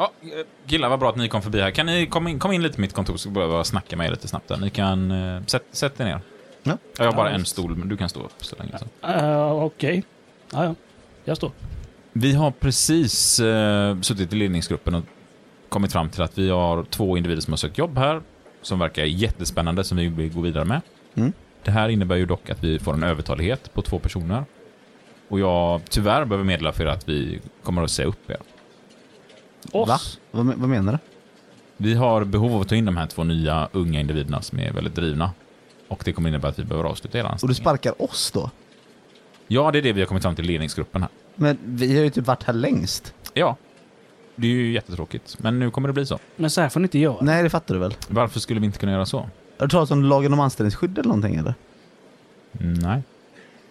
Ja, gillar, vad bra att ni kom förbi här. Kan ni komma in lite på mitt kontor, så behöver jag snacka med er lite snabbt där. Ni kan sätta er ner. Ja. Jag har bara en stol, men du kan stå upp så länge. Okej. Ja, jag står. Vi har precis suttit i ledningsgruppen och kommit fram till att vi har 2 individer som har sökt jobb här, som verkar jättespännande, som vi vill gå vidare med. Mm. Det här innebär ju dock att vi får en övertalighet på 2 personer. Och jag tyvärr behöver meddela för er att vi kommer att se upp er. Oss? Va? Vad menar du? Vi har behov av att ta in de här 2 nya unga individerna som är väldigt drivna. Och det kommer innebära att vi behöver avsluta hela anställningen. Och du sparkar oss då? Ja, det är det vi har kommit fram till ledningsgruppen här. Men vi har ju typ varit här längst. Ja, det är ju jättetråkigt. Men nu kommer det bli så. Men så här får ni inte göra. Nej, det fattar du väl. Varför skulle vi inte kunna göra så? Har du talat om lagen om anställningsskydd eller någonting, eller? Nej. Nej,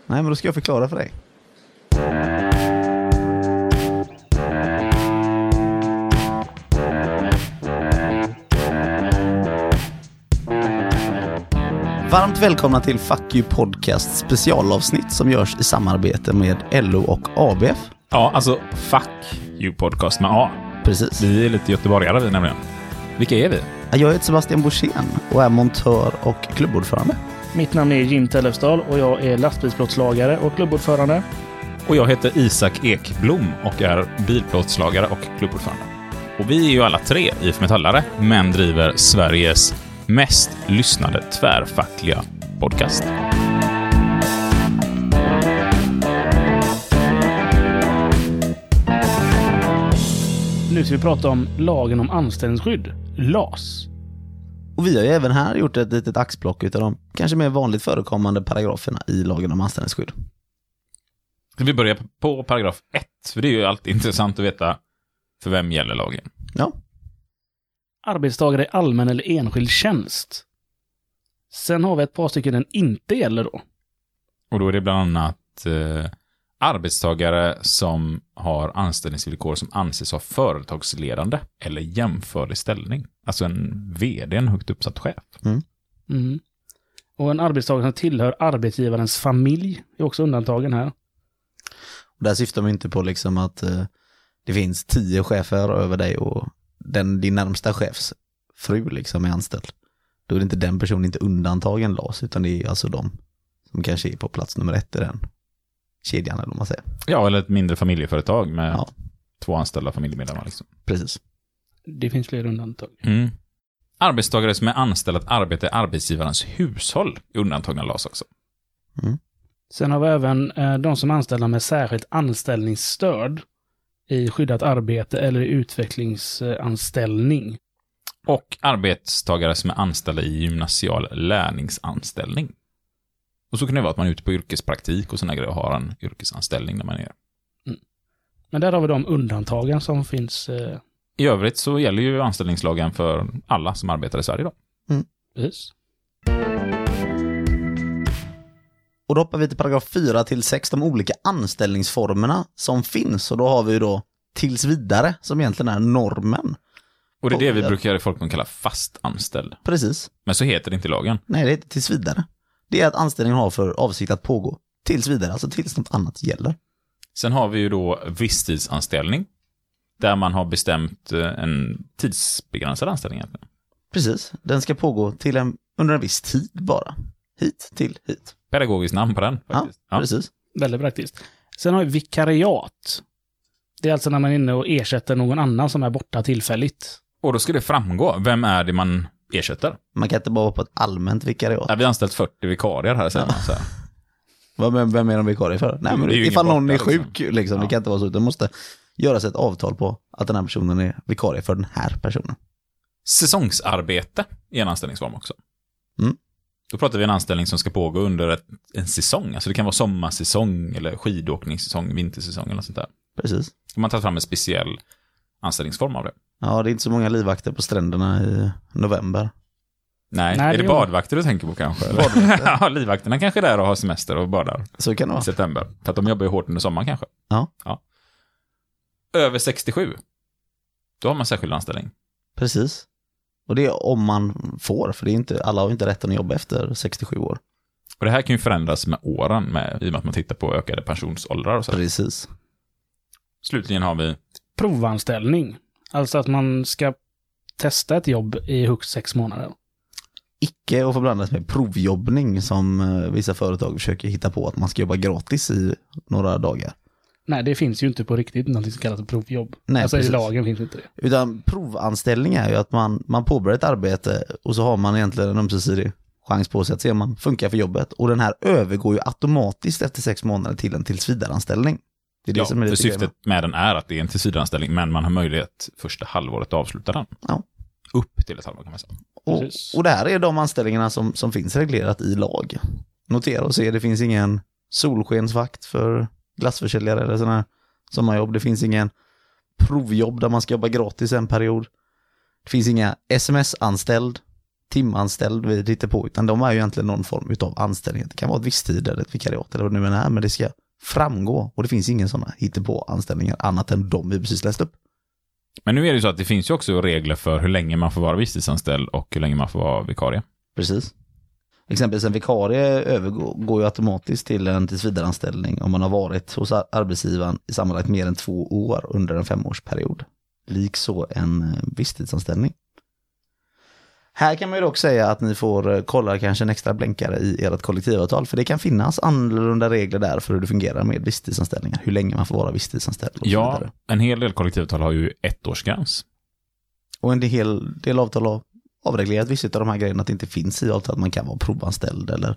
men då ska jag förklara för dig. Varmt välkomna till Fuck You Podcast specialavsnitt som görs i samarbete med LO och ABF. Ja, alltså Fuck You Podcast med A. Precis. Vi är lite göteborgare vi nämligen. Vilka är vi? Jag heter Sebastian Boshien och är montör och klubbordförande. Mitt namn är Jim Tellefstal och jag är lastbilsplåtslagare och klubbordförande. Och jag heter Isak Ekblom och är bilplåtslagare och klubbordförande. Och vi är ju alla 3 IF Metallare, men driver Sveriges mest lyssnade tvärfackliga podcast. Nu ska vi prata om lagen om anställningsskydd, LAS. Och vi har ju även här gjort ett litet axplock utav de kanske mer vanligt förekommande paragraferna i lagen om anställningsskydd. Vi börjar på paragraf 1, för det är ju alltid intressant att veta för vem gäller lagen. Ja. Arbetstagare i allmän eller enskild tjänst. Sen har vi ett par stycken den inte gäller då. Och då är det bland annat arbetstagare som har anställningsvillkor som anses ha företagsledande eller jämförlig ställning. Alltså en vd, en högt uppsatt chef. Mm. Mm. Och en arbetstagare som tillhör arbetsgivarens familj är också undantagen här. Och där syftar man inte på liksom att det finns 10 chefer över dig och din närmsta chefs fru liksom är anställd. Då är det inte den personen inte undantagen LAS, utan det är alltså de som kanske är på plats nummer 1 i den kedjan, eller vad man säger. Ja, eller ett mindre familjeföretag med 2 anställda familjemedlemmar liksom. Precis. Det finns fler undantag. Mm. Arbetstagare som är anställd att arbeta i arbetsgivarens hushåll är undantagna LAS också. Mm. Sen har vi även de som är anställda med särskilt anställningsstöd i skyddat arbete eller i utvecklingsanställning. Och arbetstagare som är anställda i gymnasial lärlingsanställning. Och så kan det vara att man är ute på yrkespraktik och sådana grejer och har en yrkesanställning när man är. Mm. Men där har vi de undantagen som finns. I övrigt så gäller ju anställningslagen för alla som arbetar i Sverige då. Mm. Precis. Och då hoppar vi till paragraf 4-6, de olika anställningsformerna som finns. Och då har vi ju då tills vidare, som egentligen är normen. Och det är det vi brukar i folkmun kalla fast anställd. Precis. Men så heter det inte i lagen. Nej, det heter tills vidare. Det är att anställningen har för avsikt att pågå tills vidare, alltså tills något annat gäller. Sen har vi ju då visstidsanställning, där man har bestämt en tidsbegränsad anställning egentligen. Precis, den ska pågå till under en viss tid bara. Hit till hit. Pedagogiskt namn på den faktiskt. Ja, precis. Ja. Väldigt praktiskt. Sen har vi vikariat. Det är alltså när man är inne och ersätter någon annan som är borta tillfälligt. Och då ska det framgå, vem är det man ersätter? Man kan inte bara vara på ett allmänt vikariat. Ja, vi har anställt 40 vikarier här sen. Ja. Vem är de vikarier för? Nej, men ifall någon är sjuk, liksom. Ja. Det kan inte vara så. Det måste göras ett avtal på att den här personen är vikarie för den här personen. Säsongsarbete är en anställningsform också. Mm. Då pratar vi en anställning som ska pågå under en säsong. Alltså det kan vara sommarsäsong eller skidåkningssäsong, vintersäsong eller något sånt där. Precis. Och man tar fram en speciell anställningsform av det. Ja, det är inte så många livvakter på stränderna i november. Nej är det badvakter du tänker på kanske? Ja, livvakterna kanske är där och har semester och badar. Så kan det vara. I september. För att de jobbar ju hårt under sommaren kanske. Ja. Över 67. Då har man särskild anställning. Precis. Och det är om man får, för det är inte, alla har inte rätten att jobba efter 67 år. Och det här kan ju förändras med åren, i och med att man tittar på ökade pensionsåldrar och så. Precis. Slutligen har vi provanställning. Alltså att man ska testa ett jobb i högst 6 månader. Icke att förblandas med provjobbning som vissa företag försöker hitta på, att man ska jobba gratis i några dagar. Nej, det finns ju inte på riktigt något som kallas provjobb. Nej, alltså precis. I lagen finns inte det. Utan provanställning är ju att man påbörjar ett arbete och så har man egentligen en ömsesidig chans på sig att se om man funkar för jobbet. Och den här övergår ju automatiskt efter 6 månader till en tillsvidareanställning. Det är det som är för syftet med den är att det är en tillsvidareanställning, men man har möjlighet första halvåret att avsluta den. Ja. Upp till ett halvår kan man säga. Och det här är de anställningarna som finns reglerat i lag. Notera och se, det finns ingen solskensvakt för glassförsäljare eller sådana här sommarjobb. Det finns ingen provjobb där man ska jobba gratis en period. Det finns inga sms-anställd, timanställd vi hittar på, utan de är ju egentligen någon form utav anställning. Det kan vara ett visst tid eller ett vikariat eller vad det nu är, men det ska framgå. Och det finns ingen sådana hittar på anställningar annat än de vi precis läste upp. Men nu är det ju så att det finns ju också regler för hur länge man får vara visstidsanställd och hur länge man får vara vikarie. Precis. Exempelvis en vikarie övergår ju automatiskt till en tillsvidareanställning om man har varit hos arbetsgivaren i sammanlagt mer än 2 år under en 5-årsperiod. Likså en visstidsanställning. Här kan man ju dock säga att ni får kolla kanske en extra blänkare i ert kollektivavtal, för det kan finnas annorlunda regler där för hur det fungerar med visstidsanställningar, hur länge man får vara visstidsanställd. Ja, vidare. En hel del kollektivavtal har ju 1-årsgräns. Och en hel del avtal har avreglerat vissa av de här grejerna att det inte finns i avtal, att man kan vara provanställd eller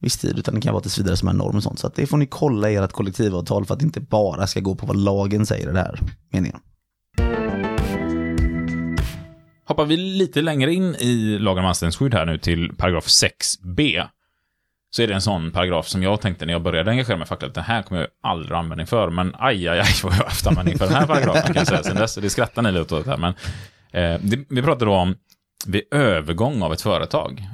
viss tid, utan det kan vara tills vidare som en norm och sånt. Så att det får ni kolla i ert kollektivavtal för att det inte bara ska gå på vad lagen säger i det här meningen. Hoppar vi lite längre in i lagen om anställningsskydd här nu till paragraf 6b, så är det en sån paragraf som jag tänkte när jag började engagera mig faktiskt att den här kommer jag aldrig användning för, men aj vad jag haft användning för den här paragrafen kan säga sen dess, det skrattar ni lite åt här, men vi pratar då om vid övergång av ett företag,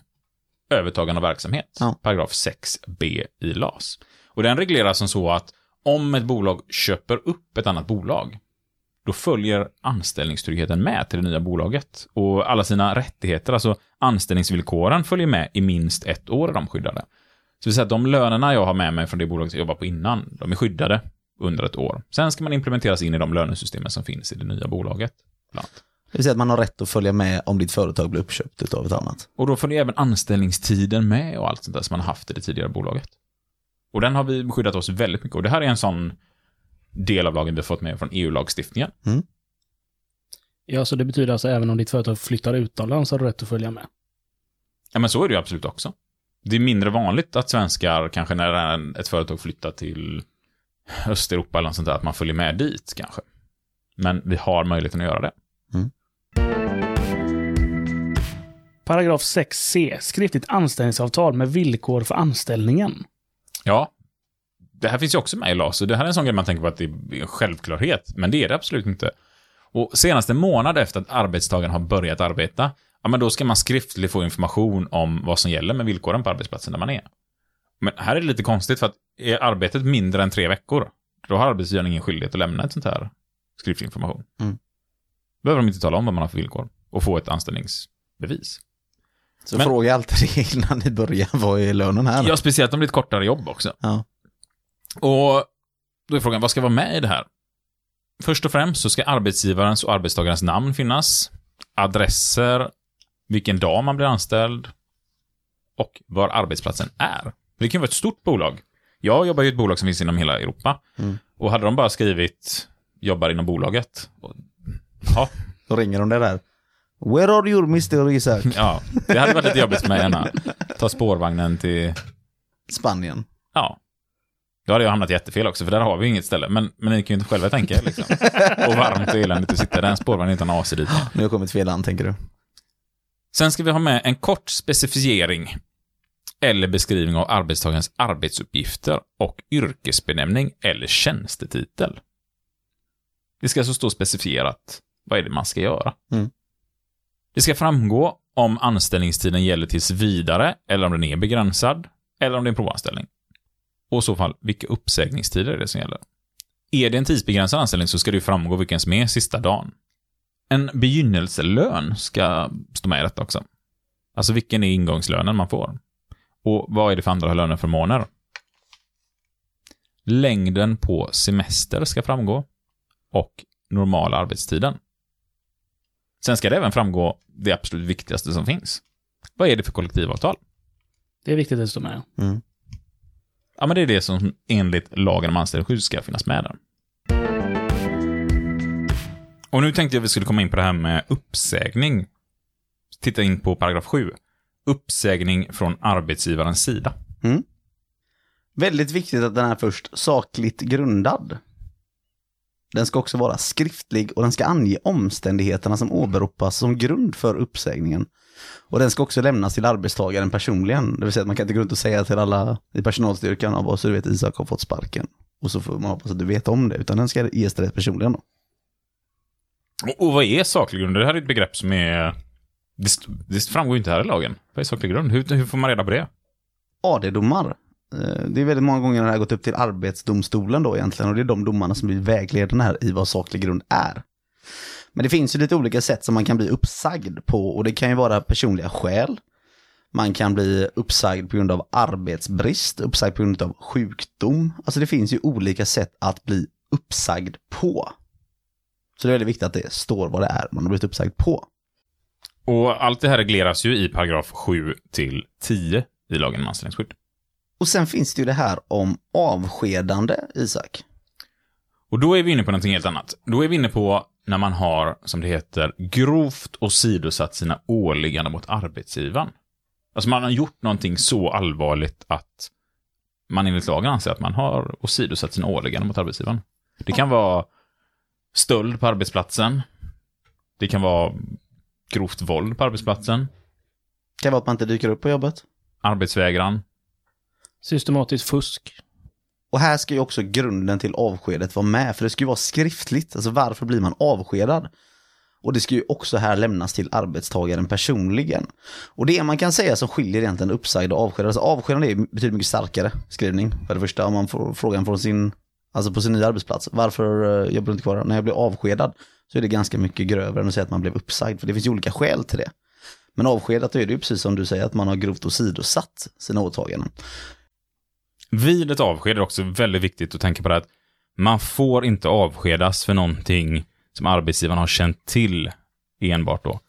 övertagande av verksamhet, paragraf 6b i LAS. Och den regleras som så att om ett bolag köper upp ett annat bolag, då följer anställningstryggheten med till det nya bolaget. Och alla sina rättigheter, alltså anställningsvillkoren, följer med i minst 1 år är de skyddade. Så vi säger att de lönerna jag har med mig från det bolaget jag jobbar på innan, de är skyddade under 1 år. Sen ska man implementeras in i de lönesystemen som finns i det nya bolaget. Bland. Det vill säga att man har rätt att följa med om ditt företag blir uppköpt av ett annat. Och då följer även anställningstiden med och allt sånt där som man har haft i det tidigare bolaget. Och den har vi skyddat oss väldigt mycket. Och det här är en sån del av lagen vi har fått med från EU-lagstiftningen. Mm. Ja, så det betyder alltså även om ditt företag flyttar utomlands har du rätt att följa med? Ja, men så är det ju absolut också. Det är mindre vanligt att svenskar, kanske när ett företag flyttar till Östeuropa eller något sånt där, att man följer med dit kanske. Men vi har möjligheten att göra det. Mm. Paragraf 6c, skriftligt anställningsavtal med villkor för anställningen. Ja. Det här finns ju också med i LAS. Det här är en sån grej man tänker på att det är en självklarhet. Men det är det absolut inte. Och senaste månad efter att arbetstagaren har börjat arbeta, ja, men då ska man skriftligt få information om vad som gäller med villkoren på arbetsplatsen där man är. Men här är det lite konstigt för att är arbetet mindre än 3 veckor, då har arbetsgivaren ingen skyldighet att lämna ett sånt här skriftlig information. Mm. Behöver de inte tala om vad man har för villkor och få ett anställningsbevis. Så fråga alltid det innan ni börjar. Vad är lönen här? Ja, speciellt om det är ett kortare jobb också. Ja. Och då är frågan, vad ska vara med i det här? Först och främst så ska arbetsgivarens och arbetstagarens namn finnas, adresser, vilken dag man blir anställd och var arbetsplatsen är. Det kan vara ett stort bolag. Jag jobbar ju i ett bolag som finns inom hela Europa. Mm. Och hade de bara skrivit jobbar inom bolaget. Och, ja. Då ringer de det där. Where are you, Mr. Isak? Ja, det hade varit lite jobbigt för mig gärna. Ta spårvagnen till Spanien. Ja. Då hade jag hamnat jättefel också, för där har vi inget ställe. Men ni kan ju inte själva tänka, liksom. Och varmt och eländigt att sitta där en spårvagn utan AC dit. Nu har kommit fel an, tänker du. Sen ska vi ha med en kort specificering eller beskrivning av arbetstagarens arbetsuppgifter och yrkesbenämning eller tjänstetitel. Det ska alltså stå specifierat vad är det man ska göra. Mm. Det ska framgå om anställningstiden gäller tills vidare eller om den är begränsad eller om det är en provanställning. Och i så fall, vilka uppsägningstider är det som gäller? Är det en tidsbegränsad anställning så ska det ju framgå vilken som är sista dagen. En begynnelselön ska stå med i detta också. Alltså vilken är ingångslönen man får? Och vad är det för andra löneförmåner? Längden på semester ska framgå. Och normala arbetstiden. Sen ska det även framgå det absolut viktigaste som finns. Vad är det för kollektivavtal? Det är viktigt att stå med. Mm. Ja, men det är det som enligt lagen om anställningsskydd ska finnas med där. Och nu tänkte jag att vi skulle komma in på det här med uppsägning. Titta in på paragraf 7. Uppsägning från arbetsgivarens sida. Mm. Väldigt viktigt att den är först sakligt grundad. Den ska också vara skriftlig och den ska ange omständigheterna som åberopas som grund för uppsägningen. Och den ska också lämnas till arbetstagaren personligen. Det vill säga att man kan inte gå runt och säga till alla i personalstyrkan av oss, du vet, Isak har fått sparken. Och så får man hoppas att du vet om det, utan den ska ges till det personligen då. Och vad är saklig grund? Det här är ett begrepp som är... Det framgår inte här i lagen. Vad är saklig grund? Hur får man reda på det? AD-domar. Det är väldigt många gånger när det har gått upp till arbetsdomstolen då egentligen, och det är de domarna som blir vägledande här i vad saklig grund är. Men det finns ju lite olika sätt som man kan bli uppsagd på, och det kan ju vara personliga skäl. Man kan bli uppsagd på grund av arbetsbrist, uppsagd på grund av sjukdom. Alltså det finns ju olika sätt att bli uppsagd på. Så det är väldigt viktigt att det står vad det är man har blivit uppsagd på. Och allt det här regleras ju i paragraf 7-10 i lagen om anställningsskydd. Och sen finns det ju det här om avskedande, Isak. Och då är vi inne på någonting helt annat. Då är vi inne på när man har, som det heter, grovt åsidosatt sina åligganden mot arbetsgivaren. Alltså man har gjort någonting så allvarligt att man enligt lagen anser att man har åsidosatt sina åligganden mot arbetsgivaren. Det kan vara stöld på arbetsplatsen. Det kan vara grovt våld på arbetsplatsen. Det kan vara att man inte dyker upp på jobbet. Arbetsvägran. Systematiskt fusk. Och här ska ju också grunden till avskedet vara med, för det ska ju vara skriftligt. Alltså varför blir man avskedad? Och det ska ju också här lämnas till arbetstagaren personligen. Och det man kan säga som skiljer egentligen uppsagd och avskedad. Alltså avskedande är betydligt mycket starkare skrivning. För det första, om man får frågan från sin, alltså på sin nya arbetsplats. Varför jobbar du inte kvar? När jag blev avskedad, så är det ganska mycket grövre än att säga att man blev uppsagd. För det finns ju olika skäl till det. Men avskedat är det ju precis som du säger, att man har grovt åsidosatt sina åtaganden. Vid ett avsked är det också väldigt viktigt att tänka på det, att man får inte avskedas för någonting som arbetsgivaren har känt till enbart då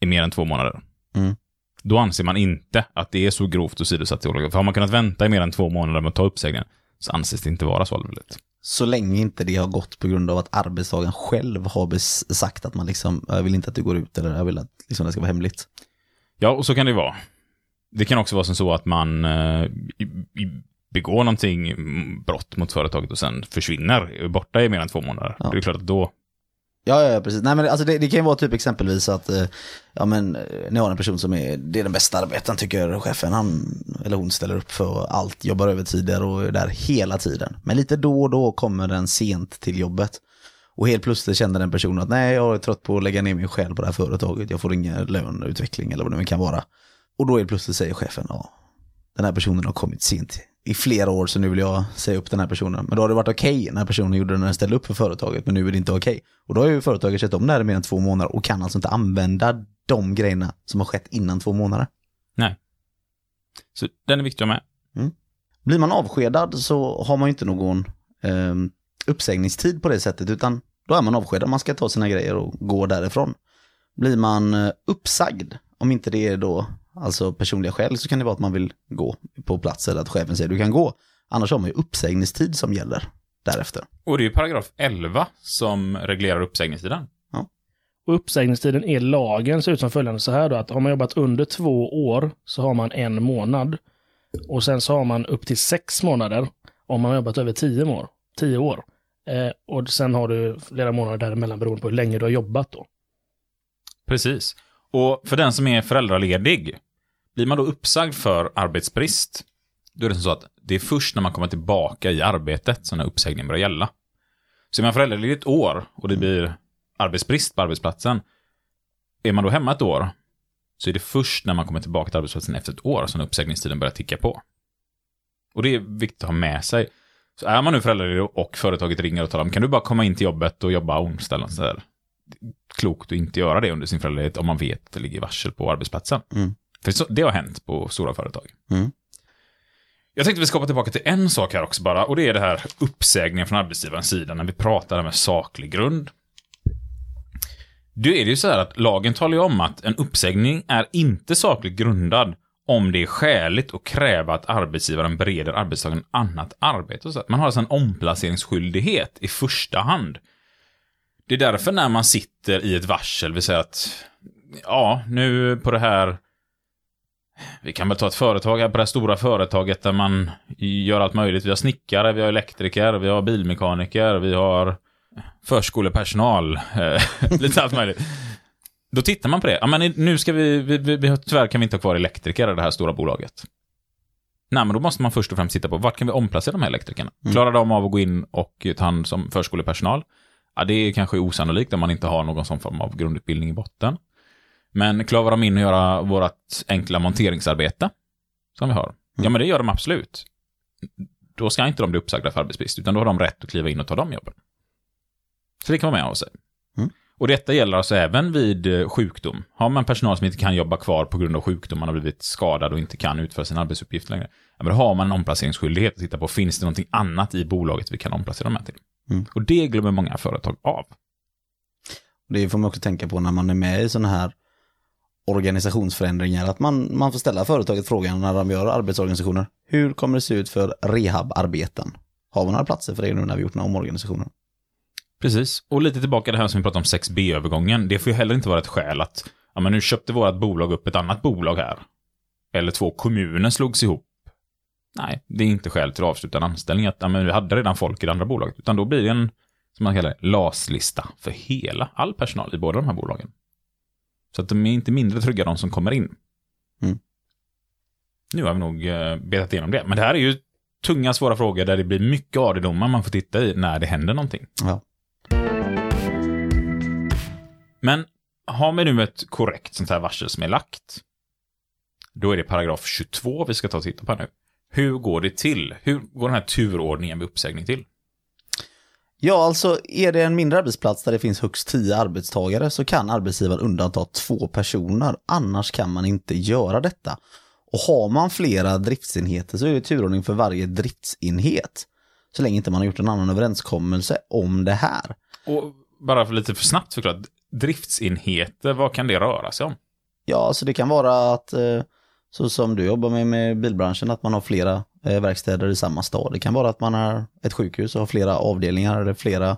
i mer än 2 månader. Mm. Då anser man inte att det är så grovt åsidosatt. För har man kunnat vänta i mer än 2 månader med att ta uppsägningen, så anses det inte vara så allvarligt. Så länge inte det har gått på grund av att arbetstagaren själv har sagt att man liksom, jag vill inte att du går ut, eller jag vill att liksom det ska vara hemligt. Ja, och så kan det vara. Det kan också vara som så att man begår någonting, brott mot företaget, och sen försvinner borta i mer än 2 månader. Ja. Det är klart att då... Ja, precis. Nej, men alltså det kan ju vara typ exempelvis att ni har en person som är den bästa arbetaren, tycker chefen. Han eller hon ställer upp för allt, jobbar övertider och är där hela tiden. Men lite då och då kommer den sent till jobbet. Och helt plötsligt känner den personen att nej, jag är trött på att lägga ner min själ på det här företaget. Jag får ingen löneutveckling eller vad det nu kan vara. Och då är plötsligt säger chefen, ja, den här personen har kommit sent i flera år, så nu vill jag säga upp den här personen. Men då har det varit okej när personen gjorde det, när den ställde upp för företaget, men nu är det inte okej. Och då har ju företaget sett om det här i mer än 2 månader och kan alltså inte använda de grejerna som har skett innan 2 månader. Nej. Så den är viktig att ha med. Mm. Blir man avskedad så har man ju inte någon uppsägningstid på det sättet, utan då är man avskedad. Man ska ta sina grejer och gå därifrån. Blir man uppsagd, om inte det är då alltså personliga skäl, så kan det vara att man vill gå på plats eller att chefen säger du kan gå. Annars har man ju uppsägningstid som gäller därefter. Och det är ju paragraf 11 som reglerar uppsägningstiden. Ja. Och uppsägningstiden är lagen ser ut som följande så här då, att om man jobbat under 2 år så har man 1 månad. Och sen så har man upp till 6 månader om man har jobbat över 10 år. Och sen har du flera månader däremellan beroende på hur länge du har jobbat då. Precis. Och för den som är föräldraledig, blir man då uppsagd för arbetsbrist, då är det så att det är först när man kommer tillbaka i arbetet som den här uppsägningen börjar gälla. Så är man föräldraledig ett år och det blir arbetsbrist på arbetsplatsen, är man då hemma ett år, så är det först när man kommer tillbaka till arbetsplatsen efter ett år som uppsägningstiden börjar ticka på. Och det är viktigt att ha med sig. Så är man nu föräldraledig och företaget ringer och talar om, kan du bara komma in till jobbet och jobba onsdag eller så där? Klokt att inte göra det under sin föräldraledighet om man vet att det ligger varsel på arbetsplatsen. Mm. För det har hänt på stora företag. Mm. Jag tänkte vi ska hoppa tillbaka till en sak här också bara, och det är det här uppsägningen från arbetsgivarens sida när vi pratar med saklig grund. då är det ju så här att lagen talar ju om att en uppsägning är inte sakligt grundad om det är skäligt att kräva att arbetsgivaren bereder arbetstagaren annat arbete. Och så. Man har alltså en omplaceringsskyldighet i första hand. Det är därför när man sitter i ett varsel, vill säga att ja, nu på det här, vi kan väl ta ett företag här, på det här stora företaget där man gör allt möjligt. Vi har snickare, vi har elektriker, vi har bilmekaniker, vi har förskolepersonal, lite allt möjligt. Då tittar man på det. Ja, men nu ska vi tyvärr kan vi inte ha kvar elektriker i det här stora bolaget. Nej, men då måste man först och främst titta på vart kan vi omplacera de här elektrikerna? Klarar de av att gå in och ta hand som förskolepersonal? Ja, det är kanske osannolikt om man inte har någon sån form av grundutbildning i botten. Men klarar de in och göra vårt enkla monteringsarbete som vi har? Ja, men det gör de absolut. Då ska inte de bli uppsagda för arbetsbrist, utan då har de rätt att kliva in och ta de jobben. Så det kan vara med av sig. Och detta gäller alltså även vid sjukdom. Har man personal som inte kan jobba kvar på grund av sjukdom, man har blivit skadad och inte kan utföra sin arbetsuppgift längre, men då har man en omplaceringsskyldighet att titta på, finns det någonting annat i bolaget vi kan omplacera dem här till? Och det glömmer många företag av. Det får man också tänka på när man är med i sådana här organisationsförändringar, att man får ställa företaget frågan när de gör arbetsorganisationer, hur kommer det se ut för rehabarbeten? Har vi några platser för det nu när vi gjort några omorganisationer? Precis, och lite tillbaka det här som vi pratade om 6B-övergången. Det får ju heller inte vara ett skäl att ja, men nu köpte vårt bolag upp ett annat bolag här. Eller två kommuner slogs ihop. Nej, det är inte skäl till att avsluta en anställning. Att, ja, men vi hade redan folk i det andra bolaget. Utan då blir det en, som man kallar det, LAS-lista för hela, all personal i båda de här bolagen. Så att de är inte mindre trygga de som kommer in. Nu har vi nog betat igenom det. Men det här är ju tunga, svåra frågor där det blir mycket AD-domar man får titta i när det händer någonting. Ja. Men har vi nu ett korrekt sånt här varsel som är lagt, då är det paragraf 22 vi ska ta och titta på nu. Hur går det till? Hur går den här turordningen vid uppsägning till? Ja, alltså är det en mindre arbetsplats där det finns högst 10 arbetstagare så kan arbetsgivaren undanta 2 personer. Annars kan man inte göra detta. Och har man flera driftsenheter så är det turordning för varje driftsenhet. Så länge inte man har gjort en annan överenskommelse om det här. Och bara för lite för snabbt förklarat, driftsenheter, vad kan det röra sig om? Ja, så det kan vara att så som du jobbar med bilbranschen, att man har flera verkstäder i samma stad. Det kan vara att man har ett sjukhus och har flera avdelningar eller flera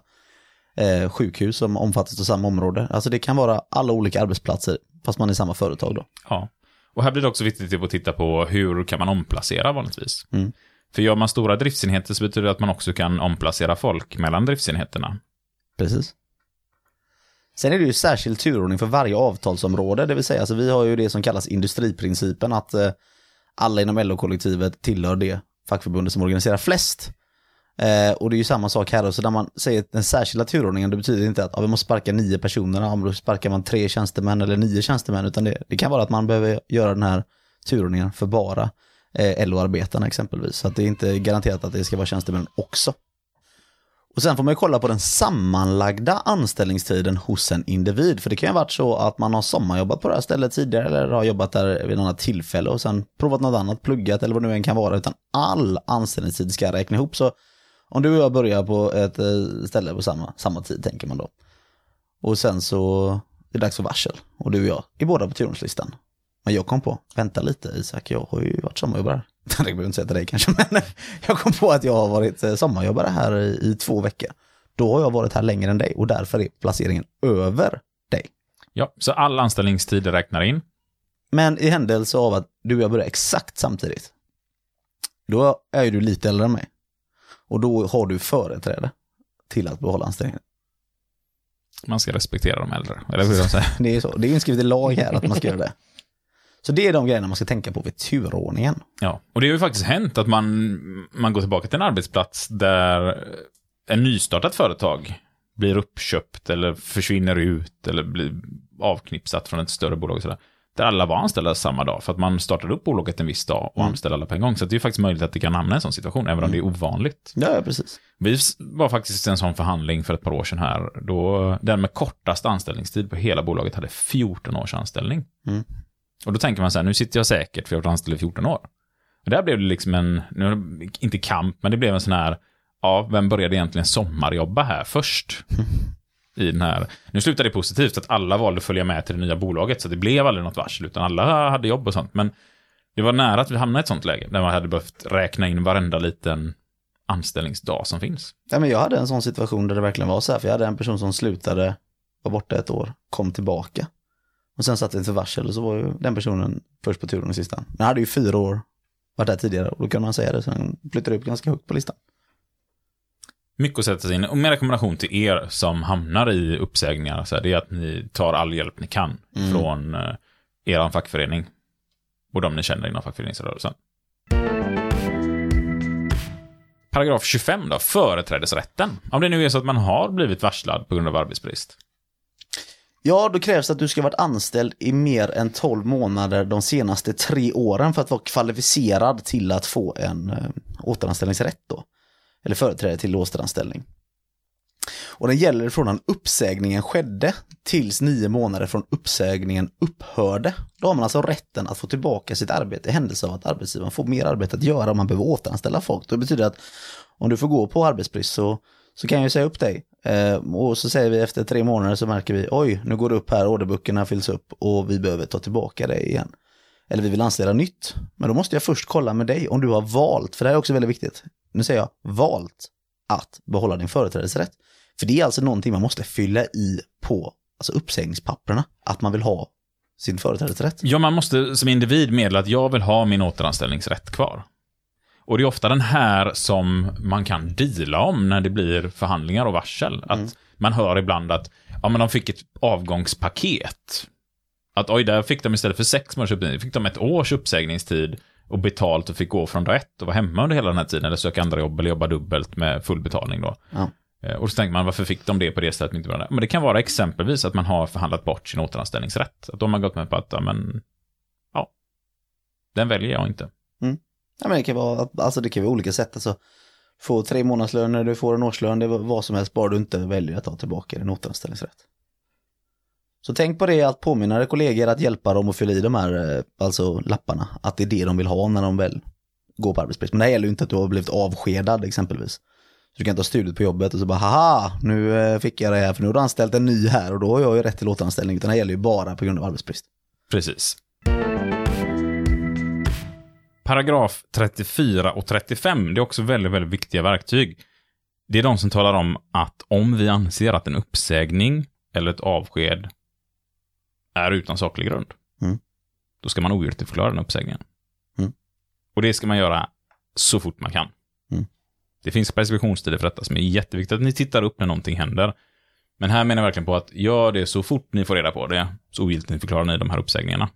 sjukhus som omfattas av samma område. Alltså det kan vara alla olika arbetsplatser fast man är i samma företag då. Ja, och här blir det också viktigt att titta på hur kan man omplacera vanligtvis. För gör man stora driftsenheter så betyder det att man också kan omplacera folk mellan driftsenheterna. Precis. Sen är det ju särskild turordning för varje avtalsområde, det vill säga alltså, vi har ju det som kallas industriprincipen, att alla inom LO-kollektivet tillhör det fackförbundet som organiserar flest. Och det är ju samma sak här, så när man säger den särskilda turordningen, det betyder inte att vi måste sparka 9 personer, om då sparkar man 3 tjänstemän eller 9 tjänstemän, utan det kan vara att man behöver göra den här turordningen för bara LO-arbetarna exempelvis, så att det är inte garanterat att det ska vara tjänstemän också. Och sen får man ju kolla på den sammanlagda anställningstiden hos en individ. För det kan ju ha varit så att man har sommarjobbat på det här stället tidigare eller har jobbat där vid något tillfälle och sen provat något annat, pluggat eller vad det nu än kan vara. Utan all anställningstid ska räkna ihop. Så om du och jag börjar på ett ställe på samma tid, tänker man då. Och sen så är det dags för varsel. Och du och jag är båda på turordningslistan. Men jag kom på, vänta lite Isak, jag har ju varit sommarjobbare. Jag behöver inte säga till dig kanske, men jag kom på att jag har varit sommarjobbare här i 2 veckor. Då har jag varit här längre än dig och därför är placeringen över dig. Ja, så all anställningstid räknar in. Men i händelse av att du och jag börjar exakt samtidigt, då är ju du lite äldre än mig. Och då har du företräde till att behålla anställningen. Man ska respektera de äldre. Eller hur de säger. Det är så. Det är inskrivet i lag här att man ska göra det. Så det är de grejerna man ska tänka på vid turordningen. Ja, och det har ju faktiskt hänt att man går tillbaka till en arbetsplats där en nystartat företag blir uppköpt eller försvinner ut eller blir avknipsat från ett större bolag och sådär. Där alla var anställda samma dag för att man startade upp bolaget en viss dag och anställde alla på en gång. Så det är ju faktiskt möjligt att det kan hamna i en sån situation, även om det är ovanligt. Ja, precis. Vi var faktiskt en sån förhandling för ett par år sedan här, då den med kortast anställningstid på hela bolaget hade 14 års anställning. Och då tänker man så här, nu sitter jag säkert för jag har varit anställd i 14 år. Och där blev det liksom inte kamp, men det blev en sån här, ja, vem började egentligen sommarjobba här först? i den här. Nu slutade det positivt att alla valde att följa med till det nya bolaget, så det blev aldrig något varsel utan alla hade jobb och sånt. Men det var nära att vi hamnade i ett sånt läge där man hade behövt räkna in varenda liten anställningsdag som finns. Ja, men jag hade en sån situation där det verkligen var så här, för jag hade en person som slutade, var borta ett år, kom tillbaka. Och sen satte det till varsel och så var ju den personen först på turen i sista. Men hade ju 4 år varit där tidigare och då kunde man säga det, så han flyttade upp ganska högt på listan. Mycket att sätta sig in. Och min rekommendation till er som hamnar i uppsägningar så här, det är att ni tar all hjälp ni kan från er fackförening och de ni känner inom fackföreningsrörelsen. Paragraf 25 då, företrädesrätten. Om det nu är så att man har blivit varslad på grund av arbetsbrist. Ja, då krävs det att du ska ha varit anställd i mer än 12 månader de senaste 3 åren för att vara kvalificerad till att få en återanställningsrätt då. Eller företräde till återanställning. Och den gäller från när uppsägningen skedde tills 9 månader från uppsägningen upphörde. Då har man alltså rätten att få tillbaka sitt arbete i händelse av att arbetsgivaren får mer arbete att göra om man behöver återanställa folk. Det betyder att om du får gå på arbetsbrist så kan jag ju säga upp dig. Och så säger vi efter 3 månader så märker vi, oj, nu går det upp här, orderböckerna fylls upp och vi behöver ta tillbaka det igen. Eller vi vill anställa nytt. Men då måste jag först kolla med dig om du har valt, för det här är också väldigt viktigt. Nu säger jag valt att behålla din företrädesrätt. För det är alltså någonting man måste fylla i på, alltså uppsägningspapperna, att man vill ha sin företrädesrätt. Ja, man måste som individ meddela att jag vill ha min återanställningsrätt kvar. Och det är ofta den här som man kan deala om när det blir förhandlingar och varsel. Att man hör ibland att ja, men de fick ett avgångspaket. Att oj, där fick de istället för 6 månaders uppsägningstid, fick de 1 års uppsägningstid och betalt och fick gå från dag 1 och vara hemma under hela den här tiden eller söka andra jobb eller jobba dubbelt med full betalning då. Ja. Och så tänker man, varför fick de det på det sättet? Inte bara det. Men det kan vara exempelvis att man har förhandlat bort sin återanställningsrätt. Att de har gått med på att ja, den väljer jag inte. Ja, men det kan vara, alltså det kan vara olika sätt. Alltså, få 3 månadslön eller du får en årslön, det är vad som helst, bara du inte väljer att ta tillbaka din återanställningsrätt. Så tänk på det, att påminna kollegor att hjälpa dem att fylla i de här, alltså lapparna, att det är det de vill ha när de väl går på arbetsplats. Men det gäller ju inte att du har blivit avskedad exempelvis. Så du kan inte ha stulit på jobbet och så bara, haha, nu fick jag det här för nu har du anställt en ny här och då har jag ju rätt till återanställning, utan det gäller ju bara på grund av arbetsbrist. Precis. Paragraf 34 och 35, det är också väldigt, väldigt viktiga verktyg. Det är de som talar om att om vi anser att en uppsägning eller ett avsked är utan saklig grund, då ska man ogiltigförklara den uppsägningen. Och det ska man göra så fort man kan. Det finns preskriptionstider för detta som är jätteviktigt att ni tittar upp när någonting händer. Men här menar jag verkligen på att gör det så fort ni får reda på det, så ogiltigförklarar ni de här uppsägningarna.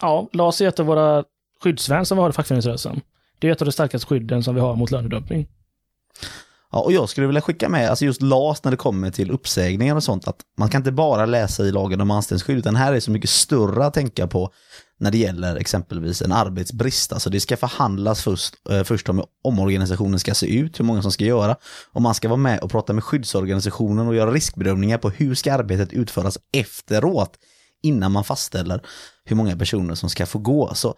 Ja, LAS är ett av våra skyddsvärn som vi har i fackföreningsrörelsen. Det är ett av de starkaste skydden som vi har mot lönedumpning. Ja, och jag skulle vilja skicka med, alltså just LAS när det kommer till uppsägningar och sånt, att man kan inte bara läsa i lagen om anställningsskydd, utan här är så mycket större att tänka på när det gäller exempelvis en arbetsbrist. Alltså det ska förhandlas först om organisationen ska se ut, hur många som ska göra, och man ska vara med och prata med skyddsorganisationen och göra riskbedömningar på hur ska arbetet utföras efteråt, innan man fastställer hur många personer som ska få gå. Så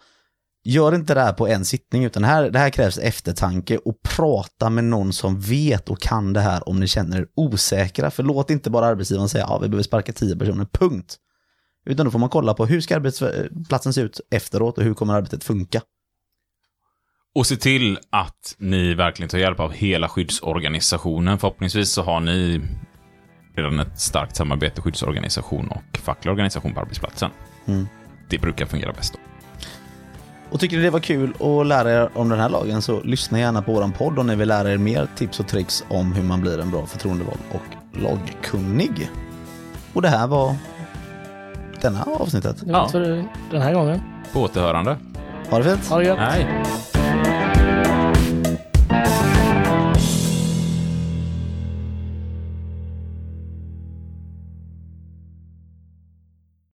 gör inte det här på en sittning, utan det här krävs eftertanke och prata med någon som vet och kan det här om ni känner er osäkra. För låt inte bara arbetsgivaren säga vi behöver sparka 10 personer, punkt. Utan då får man kolla på hur ska arbetsplatsen se ut efteråt och hur kommer arbetet funka. Och se till att ni verkligen tar hjälp av hela skyddsorganisationen. Förhoppningsvis så har ni redan ett starkt samarbete, skyddsorganisation och facklig organisation på arbetsplatsen. Det brukar fungera bäst då. Och tycker ni det var kul att lära er om den här lagen, så lyssna gärna på våran podd om ni vill lära er mer tips och tricks om hur man blir en bra förtroendevald och lagkunnig. Och det här var denna avsnittet. Det var för den här gången. På återhörande. Ha det fint. Ha det gött. Hej.